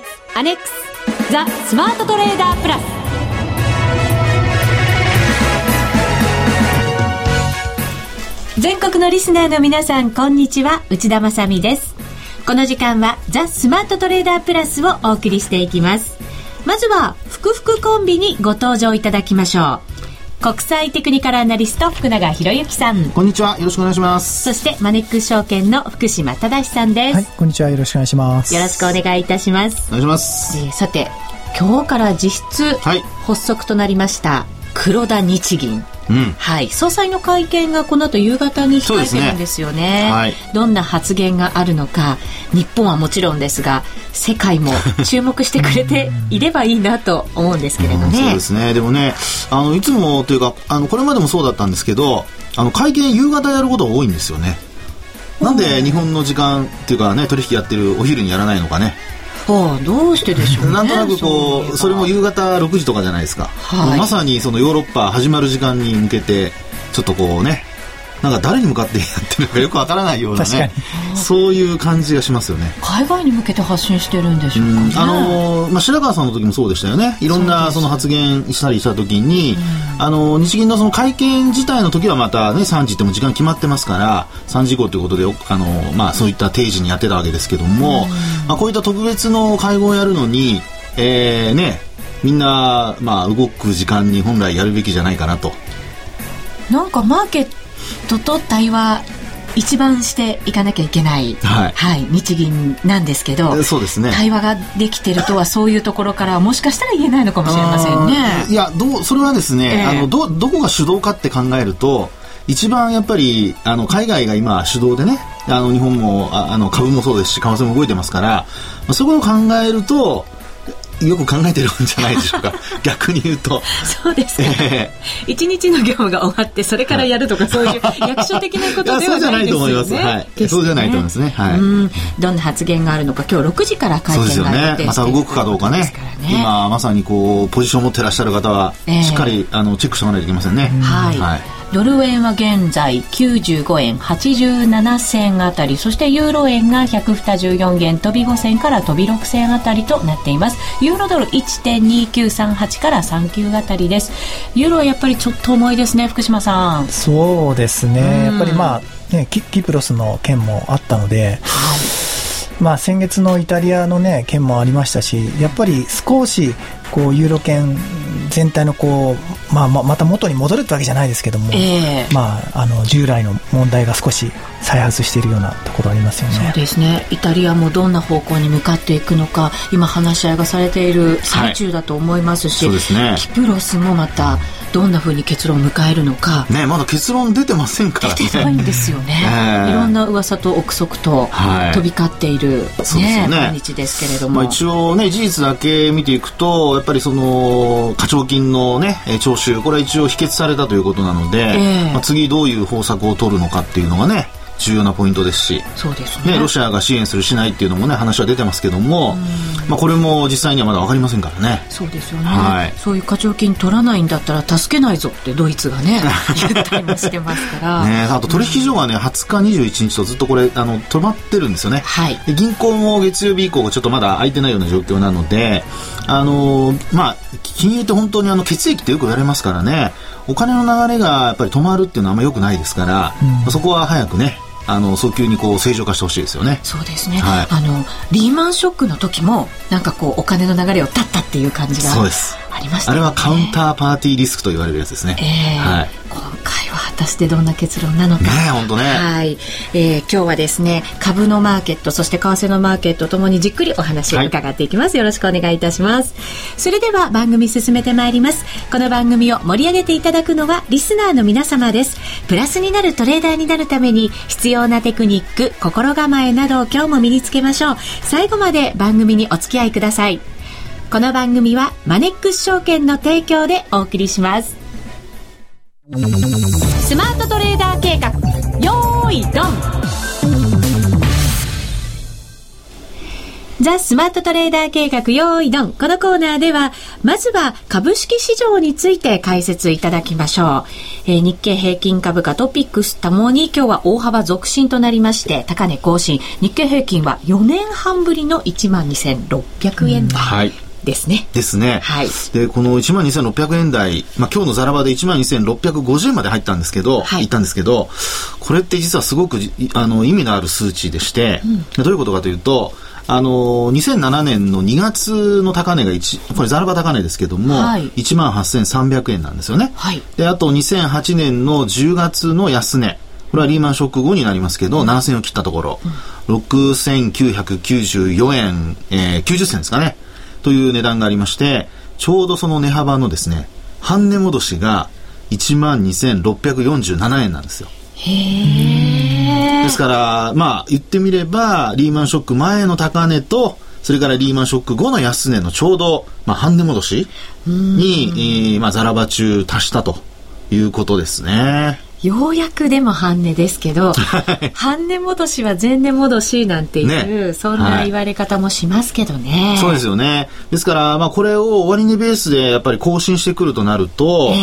月アネックスザ・スマートトレーダープラス。全国のリスナーの皆さん、こんにちは。内田まさみです。この時間はザ・スマートトレーダープラスをお送りしていきます。まずはふくふくコンビにご登場いただきましょう。国際テクニカルアナリスト福永博之さん、こんにちは。よろしくお願いします。そしてマネックス証券の福島正さんです、はい、こんにちは。よろしくお願いします。よろしくお願いいたします。お願いします。さて、今日から実質発足となりました黒田日銀、はい、総裁の会見がこの後夕方に控えてるんですよ ね、はい、どんな発言があるのか、日本はもちろんですが世界も注目してくれていればいいなと思うんですけれどね、うん、そうですね。でもね、いつもというかこれまでもそうだったんですけど、会見夕方やることが多いんですよね。なんで日本の時間というかね、取引やってるお昼にやらないのかね。どうしてでしょうね。なんとなくそれも夕方6時とかじゃないですか、はい、まさにそのヨーロッパ始まる時間に向けてちょっとね、なんか誰に向かってやってるかよくわからないようなねそういう感じがしますよね。海外に向けて発信してるんでしょうかね、白川さんの時もそうでしたよね。いろんなその発言したりした時に、日銀のその会見自体の時はまたね、3時っても時間決まってますから、3時以降ということでそういった定時にやってたわけですけども、こういった特別の会合をやるのに、みんな、動く時間に本来やるべきじゃないかなと。なんかマーケットと対話一番していかなきゃいけない、日銀なんですけど、そうですね、対話ができてるとはそういうところからもしかしたら言えないのかもしれませんね。いや、それはですね、どこが主導かって考えると、一番やっぱり海外が今主導でね、日本も株もそうですし為替も動いてますから、そこを考えるとよく考えてるんじゃないでしょうか逆に言うとそうですか、一日の業務が終わってそれからやるとか、そういう役所的なことではないですよね。そうじゃないと思いますね、どんな発言があるのか、今日6時から会見があるって、また動くかどうか ね、今まさにポジションを持ってらっしゃる方はしっかり、チェックしてもらわないといけませんね、ドル円は現在95円87銭あたり、そしてユーロ円が124円飛び5銭から飛び6銭あたりとなっています。ユーロドル 1.2938 から39あたりです。ユーロはやっぱりちょっと重いですね、福島さん。そうですね、やっぱりキプロスの件もあったので、先月のイタリアの、件もありましたし、やっぱり少しユーロ圏全体のまた元に戻るってわけじゃないですけども、従来の問題が少し再発しているようなところありますよね。そうですね。イタリアもどんな方向に向かっていくのか、今話し合いがされている最中だと思いますし、キプロスもまたどんな風に結論を迎えるのか、まだ結論出てませんからね。出てないんですよねいろんな噂と憶測と飛び交っている、毎日ですけれども、一応事実だけ見ていくと、やっぱりその課徴金の徴収、これは一応否決されたということなので、次どういう方策を取るのかっていうのが重要なポイントですし、そうですね、ロシアが支援するしないっていうのも話は出てますけども、これも実際にはまだ分かりませんからね。そうですよね、そういう課徴金取らないんだったら助けないぞってドイツが言ったりもしてますからあと取引所が20日21日とずっとこれ止まってるんですよね、で銀行も月曜日以降ちょっとまだ空いてないような状況なので、金融って本当に血液ってよく言われますからね、お金の流れがやっぱり止まるっていうのはあんまり良くないですから、そこは早く早急に正常化してほしいですよね。そうですね、リーマンショックの時もお金の流れを断ったっていう感じがありましたね。あれはカウンターパーティーリスクと言われるやつですね、今回は果たしてどんな結論なのか、本当ね。今日はですね、株のマーケット、そして為替のマーケットともにじっくりお話を伺っていきます、よろしくお願いいたします。それでは番組進めてまいります。この番組を盛り上げていただくのはリスナーの皆様です。プラスになるトレーダーになるために必要なテクニック、心構えなどを今日も身につけましょう。最後まで番組にお付き合いください。この番組はマネックス証券の提供でお送りします。スマートトレーダー計画、よーいドン。ザ・スマートトレーダー計画用意ドン。このコーナーではまずは株式市場について解説いただきましょう。日経平均株価トピックスともに今日は大幅続伸となりまして高値更新、日経平均は4年半ぶりの 12,600 円台、はいですね。ですね。はい。で、この 12,600 円台、今日のザラ場で 12,650 まで入ったんですけど、はい、行ったんですけど、これって実はすごく意味のある数値でして、どういうことかというと、2007年の2月の高値がこれザラバ高値ですけども、はい、18,300 円なんですよね。はい。で、あと2008年の10月の安値、これはリーマンショック後になりますけど、7,000 を切ったところ、6,994 円、90銭ですかね。という値段がありまして、ちょうどその値幅のですね半値戻しが 12,647 円なんですよ。へー。ですから言ってみればリーマンショック前の高値とそれからリーマンショック後の安値のちょうど、半値戻しに、ザラ場中足したということですね。ようやくでも半値ですけど、はい、半値戻しは前値戻しなんていう、そんな言われ方もしますけどね、はい、そうですよね。ですから、これを終値ベースでやっぱり更新してくるとなると、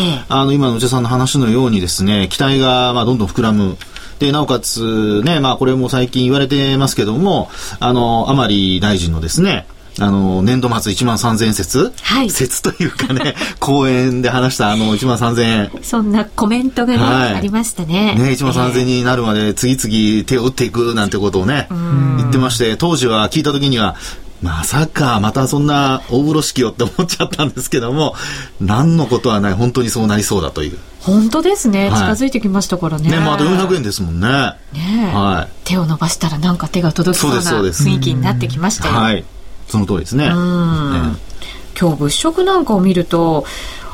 今の内田さんの話のようにですね、期待がどんどん膨らむ。でなおかつね、これも最近言われてますけども、甘利大臣のですね、年度末13,000円説、はい、説というかね講演で話した13,000円、そんなコメントが、ありましたね。13,000円になるまで次々手を打っていくなんてことをね、言ってまして、当時は聞いた時にはまさかまたそんな大風呂敷をって思っちゃったんですけども、何のことはない、本当にそうなりそうだという。本当ですね、はい、近づいてきましたからね。あと400円ですもん ね、はい、手を伸ばしたらなんか手が届きそうな雰囲気になってきましたよ。はい、その通りですね。今日物色なんかを見ると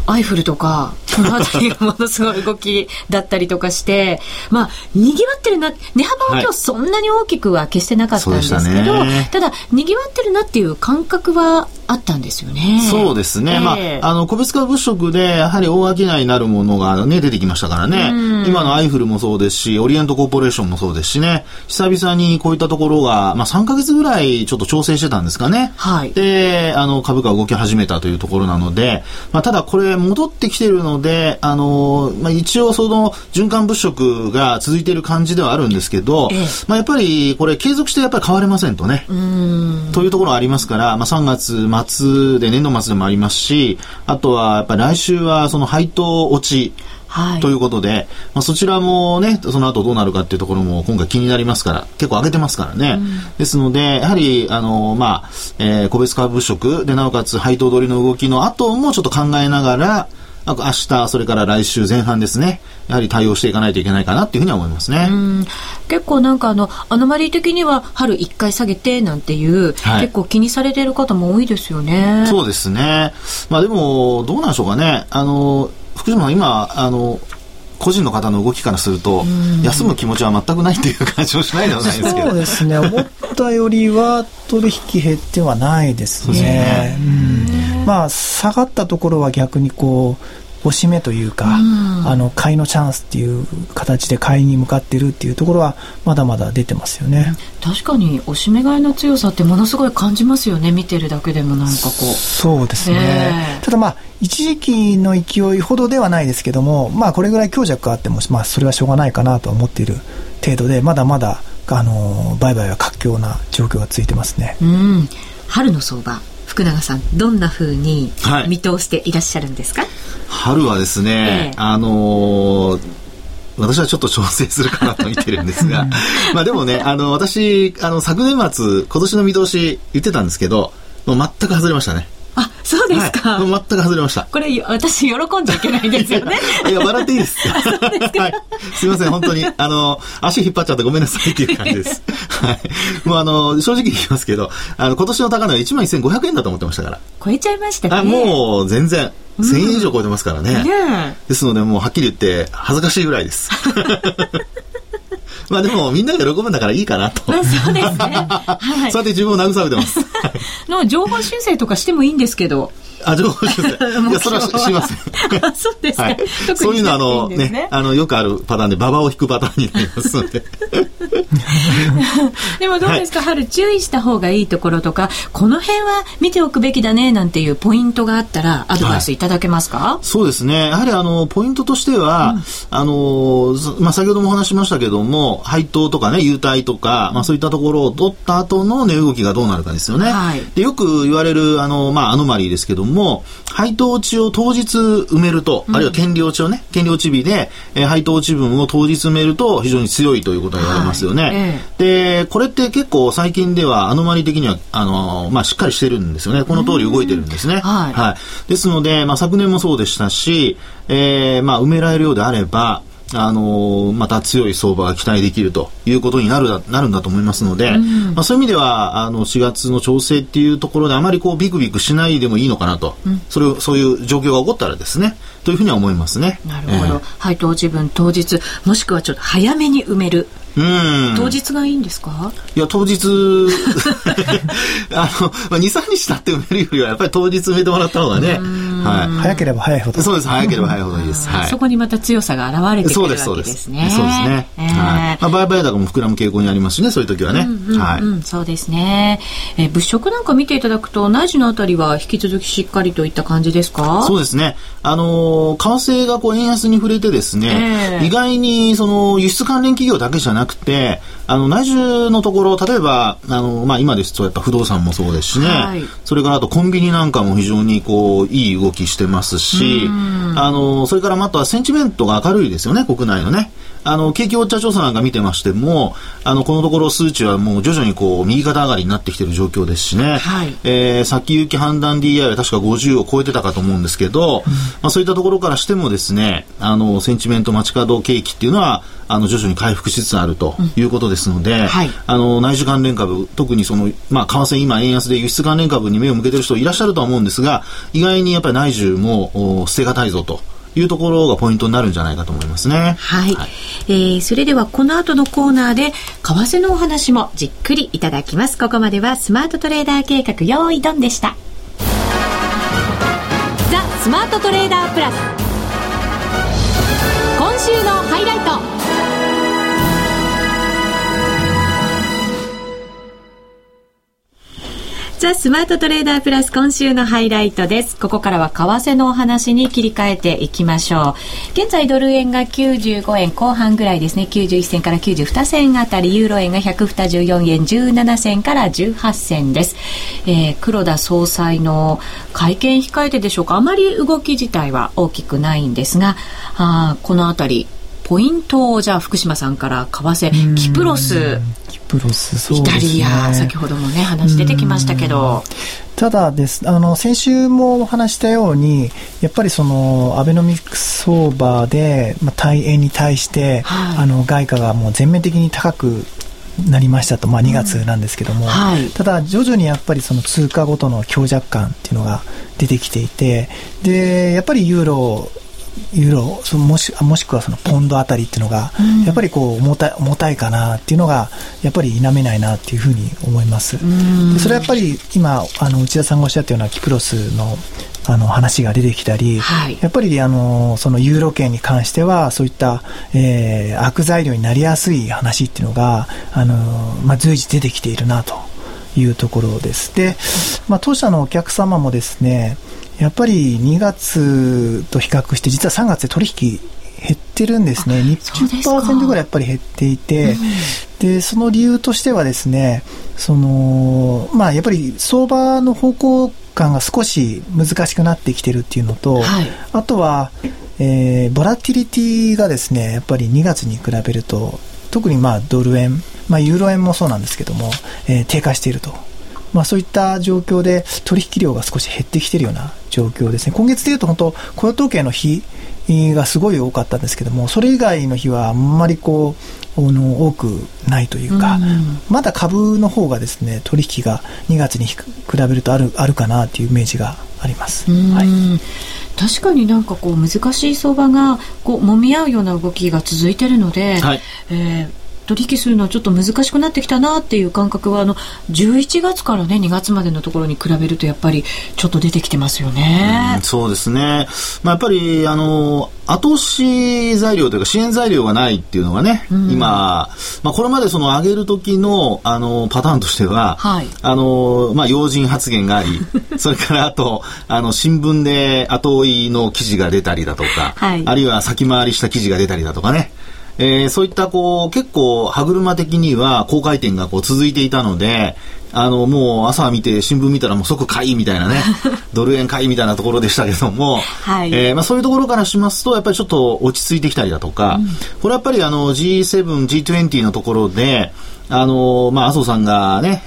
アイフルとかこの辺りがものすごい動きだったりとかしてにぎわってるな。値幅は今日そんなに大きくは決してなかったんですけど、ただにぎわってるなっていう感覚はあったんですよね。そうですね、個別株物色でやはり大商いになるものが、出てきましたからね、今のアイフルもそうですし、オリエントコーポレーションもそうですしね、久々にこういったところが、3ヶ月ぐらいちょっと調整してたんですかね、はい、で株価が動き始めたというところなので、ただこれ戻ってきているので、一応その循環物色が続いている感じではあるんですけど、やっぱりこれ継続してやっぱり買われませんとね、というところありますから、3月末で年度末でもありますし、あとはやっぱり来週はその配当落ちということで、そちらもね、その後どうなるかっていうところも今回気になりますから、結構上げてますからね、ですのでやはり個別株物色でなおかつ配当取りの動きの後もちょっと考えながら、明日それから来週前半ですね、やはり対応していかないといけないかなっていうふうには思いますね。結構なんかアノマリー的には春1回下げてなんていう、結構気にされてる方も多いですよね。そうですね、でもどうなんでしょうかね。福島さん今個人の方の動きからすると休む気持ちは全くないという感じもしないではないですけどそうですね、思ったよりは取引減ってはないですね。そうですね、下がったところは逆にこう押し目というか、買いのチャンスっていう形で買いに向かってるっていうところはまだまだ出てますよね。確かに押し目買いの強さってものすごい感じますよね、見てるだけでも。なんかそうですね。ただ一時期の勢いほどではないですけども、これぐらい強弱があっても、それはしょうがないかなと思っている程度で、まだまだ売買は活況な状況が続いてますね。春の相場、福永さんどんな風に見通していらっしゃるんですか。春はですね、私はちょっと調整するかなと見てるんですがでもね、私昨年末今年の見通し言ってたんですけど、もう全く外れましたね。あ、そうですか、全く外れました。これ私喜んじゃいけないですよねいや笑っていいですかすいません、本当に足引っ張っちゃってごめんなさいっていう感じですもう正直言いますけど、今年の高値は 11,500 円だと思ってましたから、超えちゃいましたね。もう全然1000円以上超えてますからね、ですのでもうはっきり言って恥ずかしいぐらいですでもみんなが喜ぶんだからいいかなと。そうですね。そうやって自分を慰めてます。情報修正とかしてもいいんですけど。情報修正。いや、それはしません。そうですか。そういうのはよくあるパターンで、馬場を引くパターンになりますので。でもどうですか、はい、春注意した方がいいところとかこの辺は見ておくべきだねなんていうポイントがあったらアドバイスいただけますか。はい、そうですね、やはりポイントとしては、うん先ほどもお話しましたけども配当とかね優待とか、そういったところを取った後の値動きがどうなるかですよね。はい、でよく言われるアノマリーですけども配当落ちを当日埋めると、あるいは権利落ちをね権利落ち日で、配当落ち分を当日埋めると非常に強いということが言われますよね。はいでこれって結構最近ではアノマリー的にはしっかりしてるんですよね。この通り動いてるんですね。はいはい、ですので、昨年もそうでしたし、埋められるようであればまた強い相場が期待できるということになるんだと思いますので、そういう意味では4月の調整っていうところであまりこうビクビクしないでもいいのかなと、そういう状況が起こったらですねというふうには思いますね。なるほど。配当自分当日もしくはちょっと早めに埋める。当日がいいんですか。いや当日2、3日経って埋めるよりはやっぱり当日埋めてもらった方がね、はい、早ければ早いほど。そうです、早ければ早いほどいいです。はい、そこにまた強さが現れてくるわけですね。そうですね。売買高も膨らむ傾向にありますしね、そういう時はね。そうですね。物色なんか見ていただくと内需のあたりは引き続きしっかりといった感じですか。そうですね。為替がこう円安に触れてですね、意外にその輸出関連企業だけじゃなくて内需のところ、例えば今ですとやっぱ不動産もそうですしね、はい、それからあとコンビニなんかも非常にこういい動きしてますし、それからまたセンチメントが明るいですよね、国内のね。景気ウォッチャー調査なんか見てましてもこのところ数値はもう徐々にこう右肩上がりになってきている状況ですしね。はい先行き判断 DI は確か50を超えてたかと思うんですけど、そういったところからしてもですねセンチメント街角景気っていうのは徐々に回復しつつあるということですので、はい、内需関連株、特に為替今円安で輸出関連株に目を向けてる人いらっしゃるとは思うんですが、意外にやっぱり内需も捨てがたいぞというところがポイントになるんじゃないかと思いますね。はいはいそれではこの後のコーナーで為替のお話もじっくりいただきます。ここまではスマートトレーダー計画用意ドンでした。ザ・スマートトレーダープラス、今週のハイライト。ザ・スマートトレーダープラス、今週のハイライトです。ここからは為替のお話に切り替えていきましょう。現在ドル円が95円後半ぐらいですね、91銭から92銭あたり、ユーロ円が124円17銭から18銭です。黒田総裁の会見控えてでしょうか、あまり動き自体は大きくないんですが、このあたりポイントをじゃあ福島さんから。為替キプロス、そうですね、イタリア、先ほどもね話出てきましたけど、ただです先週もお話したようにやっぱりそのアベノミクス相場で、対円に対して、はい、外貨がもう全面的に高くなりましたと、2月なんですけども、ただ徐々にやっぱりその通貨ごとの強弱感っていうのが出てきていて、でやっぱりユーロもしくはそのポンドあたりっていうのが、やっぱりこう重たいかなっていうのがやっぱり否めないなっていうふうに思います。でそれはやっぱり今内田さんがおっしゃったようなキプロスの話が出てきたり、やっぱりそのユーロ圏に関してはそういった、悪材料になりやすい話っていうのが随時出てきているなというところです。で、当社のお客様もですね、やっぱり2月と比較して実は3月で取引減ってるんですね。 20% ぐらいやっぱり減っていて、でその理由としてはですね、やっぱり相場の方向感が少し難しくなってきてるっていうのと、あとは、ボラティリティがですねやっぱり2月に比べると特にドル円、ユーロ円もそうなんですけども、低下していると、そういった状況で取引量が少し減ってきているような状況ですね。今月でいうと本当雇用統計の日がすごい多かったんですけども、それ以外の日はあんまり多くないというか、まだ株の方がですね取引が2月に比べるとあるかなというイメージがあります。確かに難しい相場が揉み合うような動きが続いているので、取引するのはちょっと難しくなってきたなっていう感覚は11月から、ね、2月までのところに比べるとやっぱりちょっと出てきてますよね。うん、そうですね、やっぱり後押し材料というか支援材料がないっていうのがね、うん、今、これまで上げる時のパターンとしては、はい、要人発言がありそれからあと新聞で後追いの記事が出たりだとか、はい、あるいは先回りした記事が出たりだとかね、そういった結構歯車的には高回転が続いていたので、もう朝見て新聞見たらもう即買いみたいなねドル円買いみたいなところでしたけども、はい、そういうところからしますとやっぱりちょっと落ち着いてきたりだとか、うん、これやっぱりG7、G20 のところで麻生さんがね、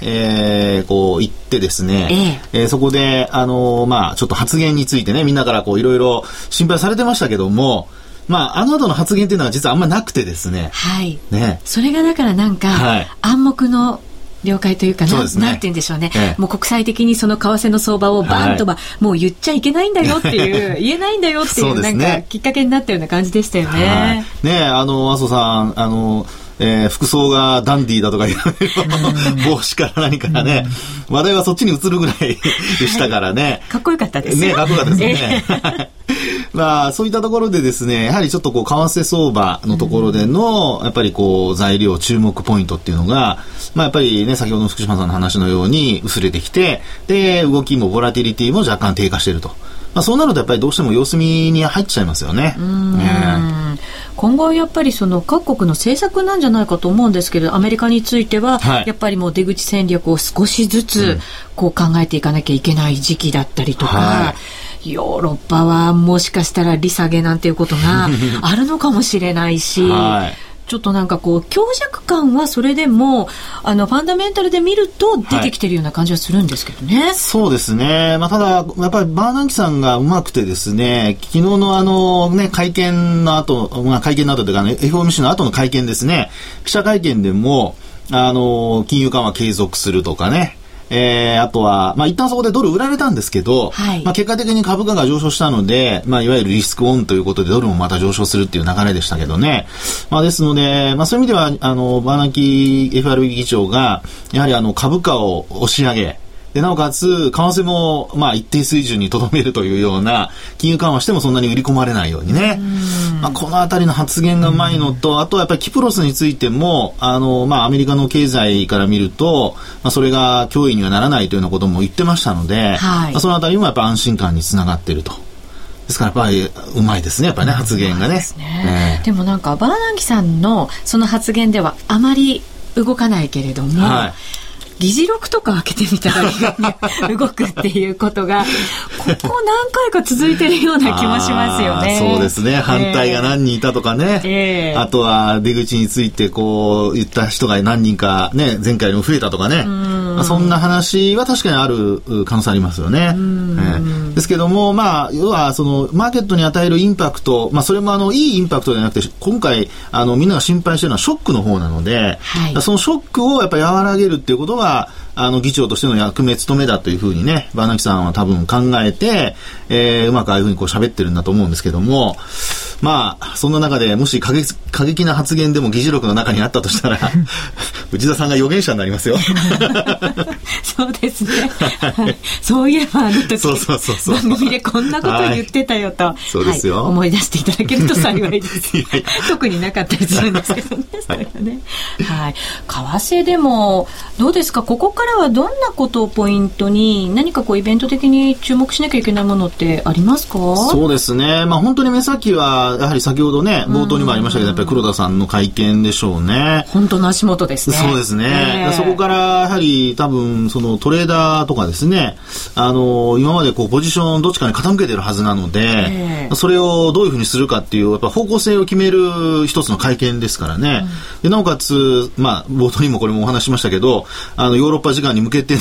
行ってですね、そこでちょっと発言についてねみんなからいろいろ心配されてましたけども、あの発言というのは実はあんまりなくてですね、はい、ね、それがだからはい、暗黙の了解というか、なんて言うんでしょうね、もう国際的にその為替の相場をバーンとはい、もう言っちゃいけないんだよっていう言えないんだよっていうきっかけになったような感じでしたよね。はい、ね、麻生さん服装がダンディーだとか帽子から何からね、うん、話題はそっちに移るぐらいでしたからね、はい、かっこよかったですね、かっこよかったですね、そういったところでですね、やはりちょっと為替相場のところでの、うん、やっぱり材料注目ポイントっていうのが、やっぱりね、先ほどの福島さんの話のように薄れてきて、で動きもボラティリティも若干低下していると、そうなるとやっぱりどうしても様子見に入っちゃいますよね。今後はやっぱり各国の政策なんじゃないかと思うんですけど、アメリカについてはやっぱりもう出口戦略を少しずつ考えていかなきゃいけない時期だったりとか、はい、ヨーロッパはもしかしたら利下げなんていうことがあるのかもしれないし、はい、ちょっと強弱感はそれでもファンダメンタルで見ると出てきてるような感じはするんですけどね。はい、そうですね、ただやっぱりバーナンキさんがうまくてですね、昨日のね、会見の後というか、FOMC の後の会見ですね、記者会見でも金融緩和継続するとかね、あとは、一旦そこでドル売られたんですけど、はい、結果的に株価が上昇したので、いわゆるリスクオンということでドルもまた上昇するっていう流れでしたけどね。ですので、そういう意味では、バーナンキ FRB 議長が、やはり株価を押し上げ、でなおかつ為替も一定水準にとどめるというような、金融緩和してもそんなに売り込まれないようにね、このあたりの発言がうまいのと、あとはやっぱりキプロスについてもアメリカの経済から見ると、それが脅威にはならないというようなことも言ってましたので、はい、そのあたりもやっぱ安心感につながっていると。ですからやっぱりうまいですね、やっぱりね、発言がね。でもバーナンキさんのその発言ではあまり動かないけれども、はい、議事録とか開けてみたら動くっていうことがここ何回か続いてるような気もしますよね。そうですね、反対が何人いたとかね、あとは出口について言った人が何人か、ね、前回よりも増えたとかね、そんな話は確かにある可能性ありますよね。ですけども、要はマーケットに与えるインパクト、それもいいインパクトじゃなくて、今回みんなが心配してるのはショックの方なので、はい、そのショックをやっぱり和らげるっていうことが議長としての務めだというふうにね、バーナンキさんは多分考えて、うまくああいうふうに喋ってるんだと思うんですけども、そんな中でもし過激な発言でも議事録の中にあったとしたら内田さんが預言者になりますよそうですね、はい、そういえばそう番組でこんなこと言ってたよと、はい、そうですよ、はい、思い出していただけると幸いです特になかったりするんですけどねはい、為替でもどうですか、ここからはどんなことをポイントに何かイベント的に注目しなきゃいけないものってありますか？そうですね、本当に目先はやはり先ほどね、冒頭にもありましたけど、やっぱり黒田さんの会見でしょうね。本当の足元ですね。そうですね、そこからやはり多分トレーダーとかですね、今までポジションどっちかに傾けてるはずなので、それをどういうふうにするかっていうやっぱ方向性を決める一つの会見ですからね、でなおかつ、冒頭にもこれもお話しましたけど、ヨーロッパ時間に向けての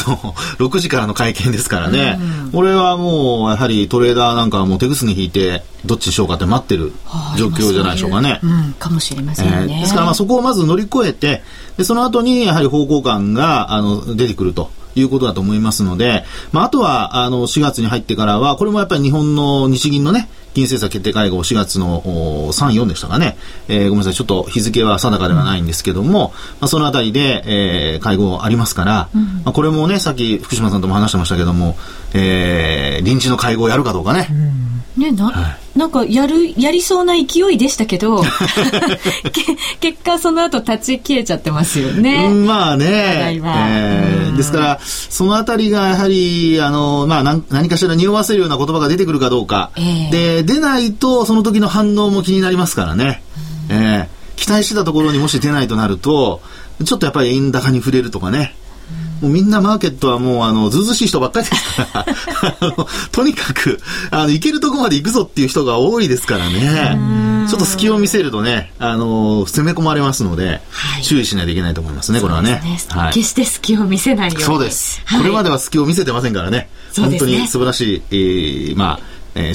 6時からの会見ですからね、これはもうやはりトレーダーなんかはもう手ぐすに引いてどっちにしようかって待ってる状況じゃないでしょうかね。かもしれませんね。ですからそこをまず乗り越えて、でその後にやはり方向感が出てくるということだと思いますので、あとは4月に入ってからはこれもやっぱり日本の日銀のね、金政策決定会合4月の3、4でしたかね、ごめんなさいちょっと日付は定かではないんですけども、まあ、そのあたりで、会合ありますから、まあ、これもねさっき福島さんとも話してましたけども、臨時の会合やるかどうかね、ね、はい、なんかやりそうな勢いでしたけど結果その後立ち消えちゃってますよね。まあね、ですからそのあたりがやはりまあ、何かしら匂わせるような言葉が出てくるかどうか、で出ないとその時の反応も気になりますからね、期待してたところにもし出ないとなるとちょっとやっぱり円高に触れるとかね、もうみんなマーケットはもうずうずしい人ばっかりですからとにかく行けるとこまで行くぞっていう人が多いですからね、ちょっと隙を見せるとね攻め込まれますので、はい、注意しないといけないと思いますね。これはね、はい、決して隙を見せないように。そうです、はい、これまでは隙を見せてませんからね、本当に素晴らしい、まあ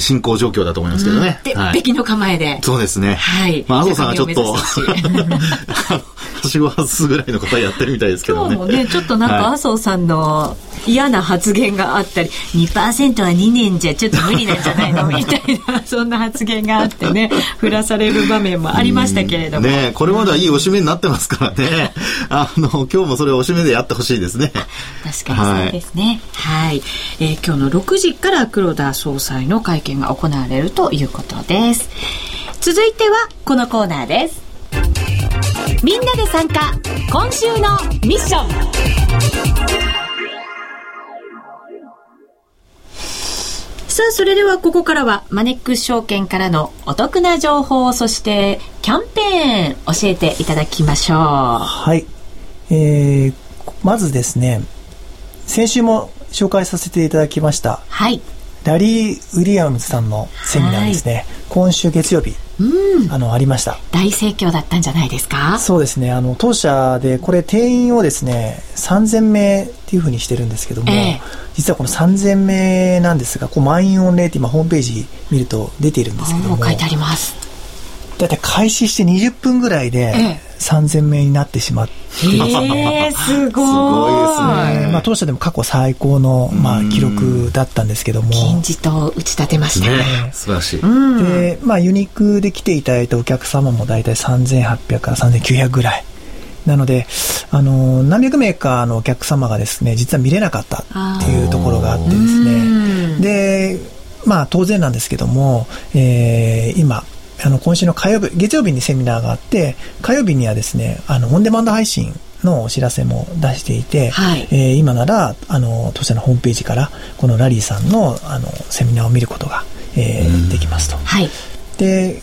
進行状況だと思いますけどね。で、はい、敵の構えで。そうですね。はい。まあ、麻生さんがちょっと、はしご外すぐらいのことをやってるみたいですけどね。今日もね、ちょっとなんか麻生さんの嫌な発言があったり、はい、2% は2年じゃちょっと無理なんじゃないのみたいな、そんな発言があってね、振らされる場面もありましたけれども。ね、これまではいいおしめになってますからね。今日もそれをおしめでやってほしいですね。確かにそうですね。はい。今日の6時から黒田総裁の会見が行われるということです。続いてはこのコーナーです。みんなで参加、今週のミッション。さあ、それではここからはマネックス証券からのお得な情報、そしてキャンペーン教えていただきましょう。はい、まずですね、先週も紹介させていただきました、はい、ラリー・ウィリアムズさんのセミナーですね、はい、今週月曜日、ありました。大盛況だったんじゃないですか。そうですね、当社でこれ定員をですね3000名っていうふうにしてるんですけども、実はこの3000名なんですが、こう満員御礼って今ホームページ見ると出ているんですけども、書いてあります。だいたい開始して20分ぐらいで、3000名になってしまって、すごい。すごいですね。まあ、当社でも過去最高の、まあ、記録だったんですけども、金字塔を打ち立てましたね。素晴らしい。で、まあ、ユニークで来ていただいたお客様もだいたい3800から3900ぐらいなので、何百名かのお客様がですね実は見れなかったっていうところがあってですね、で、まあ、当然なんですけども、今今週の火曜日、月曜日にセミナーがあって、火曜日にはですね、オンデマンド配信のお知らせも出していて、はい、今なら、当社のホームページから、このラリーさんの、セミナーを見ることが、できますと。はい。で、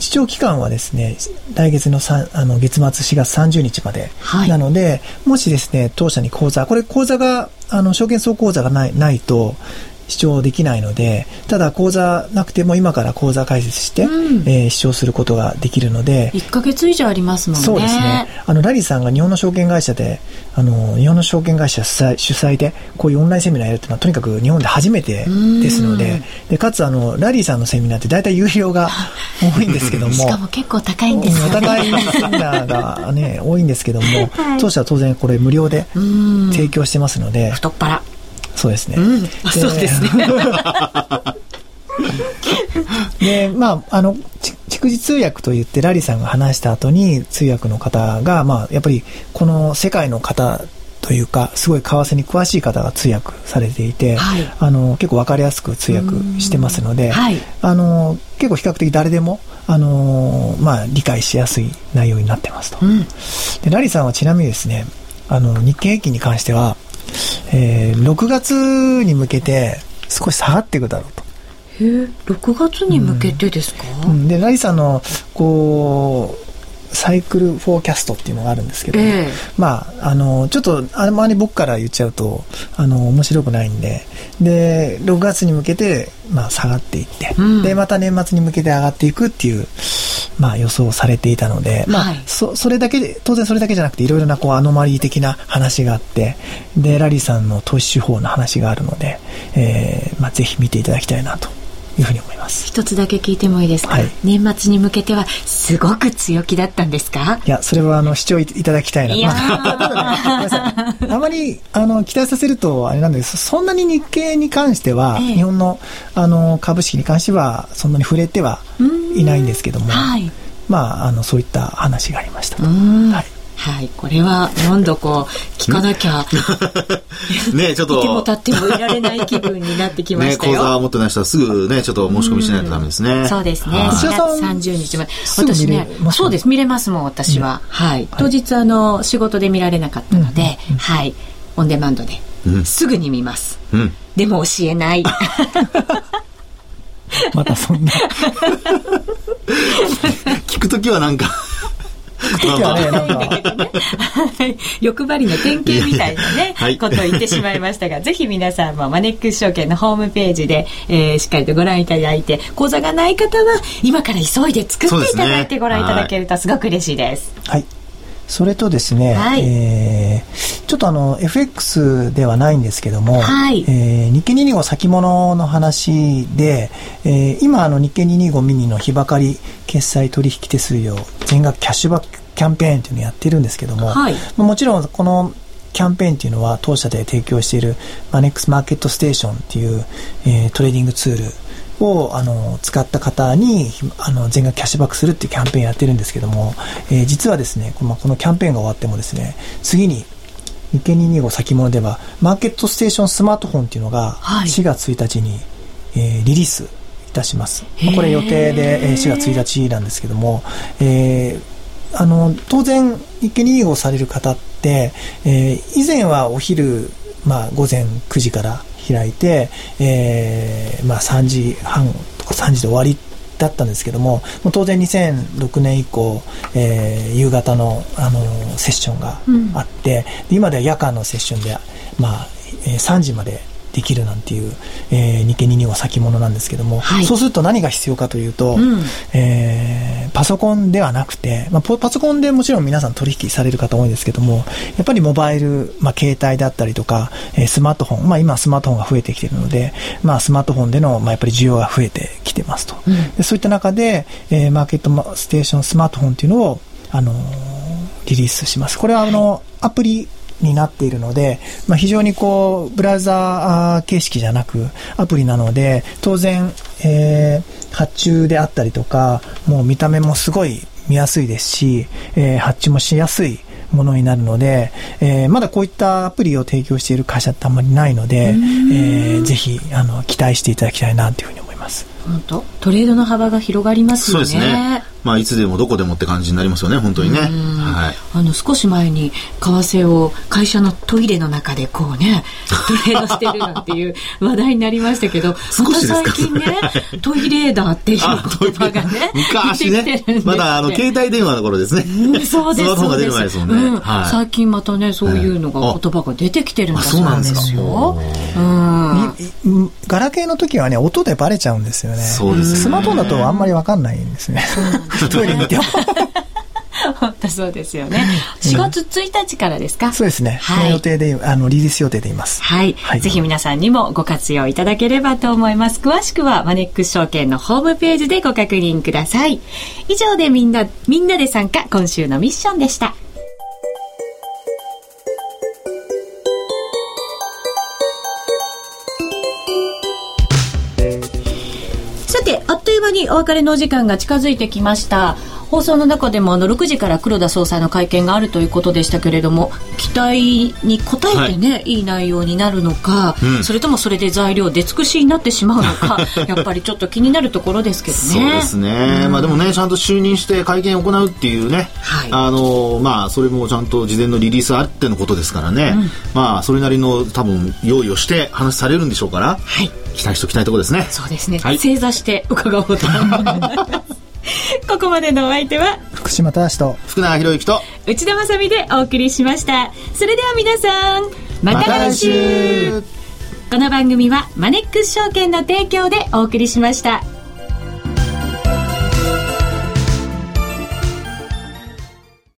視聴期間はですね、来月の月末4月30日まで。はい。なので、もしですね、当社に口座が、証券総口座がないと、視聴できないので、ただ口座なくても今から口座開設して、視聴することができるので、1ヶ月以上ありますもんね。そうですね。ラリーさんが日本の証券会社で、日本の証券会社主催でこういうオンラインセミナーやるというのはとにかく日本で初めてですので、でかつラリーさんのセミナーってだいたい有料が多いんですけどもしかも結構高いんですよね。高いセミナーが、ね、多いんですけども、はい、当社は当然これ無料で提供してますので、太っ腹。そうですね。そうですね。で、まあ、逐次通訳と言ってラリーさんが話した後に通訳の方が、まあ、やっぱりこの世界の方というかすごい為替に詳しい方が通訳されていて、はい、結構分かりやすく通訳してますので、はい、結構比較的誰でも、まあ、理解しやすい内容になってますと、でラリーさんはちなみにですね、日経平均に関しては6月に向けて少し下がっていくだろうと。6月に向けてですか。でラリーさんのこうサイクルフォーキャストっていうのがあるんですけど、まあ、ちょっとあまり僕から言っちゃうと面白くないんで、で6月に向けて、まあ、下がっていって、でまた年末に向けて上がっていくっていう、まあ、予想されていたので、まあ、はい、それだけで当然それだけじゃなくていろいろなこうアノマリー的な話があって、でラリーさんの投資手法の話があるので、まあ、ぜひ見ていただきたいなというふうに思います。一つだけ聞いてもいいですか、はい、年末に向けてはすごく強気だったんですか。いやそれは視聴いただきたいな。いや、あまり期待させるとあれなんです。そんなに日経に関しては、日本の、株式に関してはそんなに触れてはいないんですけども、はい、まあ、そういった話がありましたと。はい、これは何度こう聞かなきゃね、ちょっといても立ってもいられない気分になってきましたよ。ね、口座を持ってない人はすぐね、ちょっと申し込みしないとダメですね。そうですね。4月30日まで。私ね、そうです、見れますもん私は。はい。当日仕事で見られなかったので、はい、オンデマンドで、すぐに見ます。でも教えない。またそんな聞くときはなんか。欲張りの典型みたいなね、はい、ことを言ってしまいましたが、ぜひ皆さんもマネックス証券のホームページで、しっかりとご覧いただいて、口座がない方は今から急いで作っていただいてご覧いただけるとすごく嬉しいです。そうですね。はい。それとですね、はい、ちょっとFX ではないんですけども、はい、日経225先物の話で、今日経225ミニの日ばかり決済取引手数料全額キャッシュバックキャンペーンというのをやってるんですけども、はい、もちろんこのキャンペーンというのは当社で提供しているマネックスマーケットステーションという、トレーディングツールを使った方に全額キャッシュバックするっていうキャンペーンやってるんですけども、実はですね、このキャンペーンが終わってもですね、次に日経225先物ではマーケットステーションスマートフォンっていうのが4月1日に、リリースいたします。これ予定で4月1日なんですけども、当然日経225される方って、以前はお昼、午前9時から開いて、3時半とか3時で終わりだったんですけども、当然2006年以降、夕方の、セッションがあって、で今では夜間のセッションで、3時までできるなんていう、日経225先物なんですけども、はい、そうすると何が必要かというと、パソコンではなくて、パソコンでもちろん皆さん取引される方多いんですけども、やっぱりモバイル、携帯だったりとか、スマートフォン、今スマートフォンが増えてきているので、スマートフォンでの、やっぱり需要が増えてきてますと。でそういった中で、マーケットステーションスマートフォンというのを、リリースします。これはアプリになっているので、非常にブラウザー形式じゃなくアプリなので、当然、発注であったりとか、もう見た目もすごい見やすいですし、発注もしやすいものになるので、まだこういったアプリを提供している会社ってあんまりないので、ぜひ期待していただきたいなというふうに思います。本当トレードの幅が広がりますよね。そうですね。いつでもどこでもって感じになりますよね、本当にね。はい、少し前に為替を会社のトイレの中でこうねトレードしてるなんていう話題になりましたけど、また最近ねトイレーダーっていう言葉がね昔ね、まだ携帯電話の頃ですね。そうですそうです。最近またねそういうのが言葉が出てきてるんだそうですよ。ガラケーの時はね音でバレちゃうんですよね。そうですね。スマートフォンだとあんまり分かんないんですね。トイレに行っても本当そうですよね。4月1日からですか。そうですね、はい、予定でリリース予定でいます。はい、はい、ぜひ皆さんにもご活用いただければと思います。詳しくはマネックス証券のホームページでご確認ください。以上でみんなで参加、今週のミッションでした。あっという間にお別れのお時間が近づいてきました。放送の中でも6時から黒田総裁の会見があるということでしたけれども、期待に応えてね、はい、いい内容になるのか、それともそれで材料出尽くしになってしまうのかやっぱりちょっと気になるところですけどね。そうですね、でもねちゃんと就任して会見を行うっていうね、はい、それもちゃんと事前のリリースあってのことですからね、それなりの多分用意をして話されるんでしょうから、はい、期待しておきたいところですね。そうですね、はい、正座して伺おうと思いますここまでのお相手は福島達と福永博之と内田まさみでお送りしました。それでは皆さん、また来週。この番組はマネックス証券の提供でお送りしました。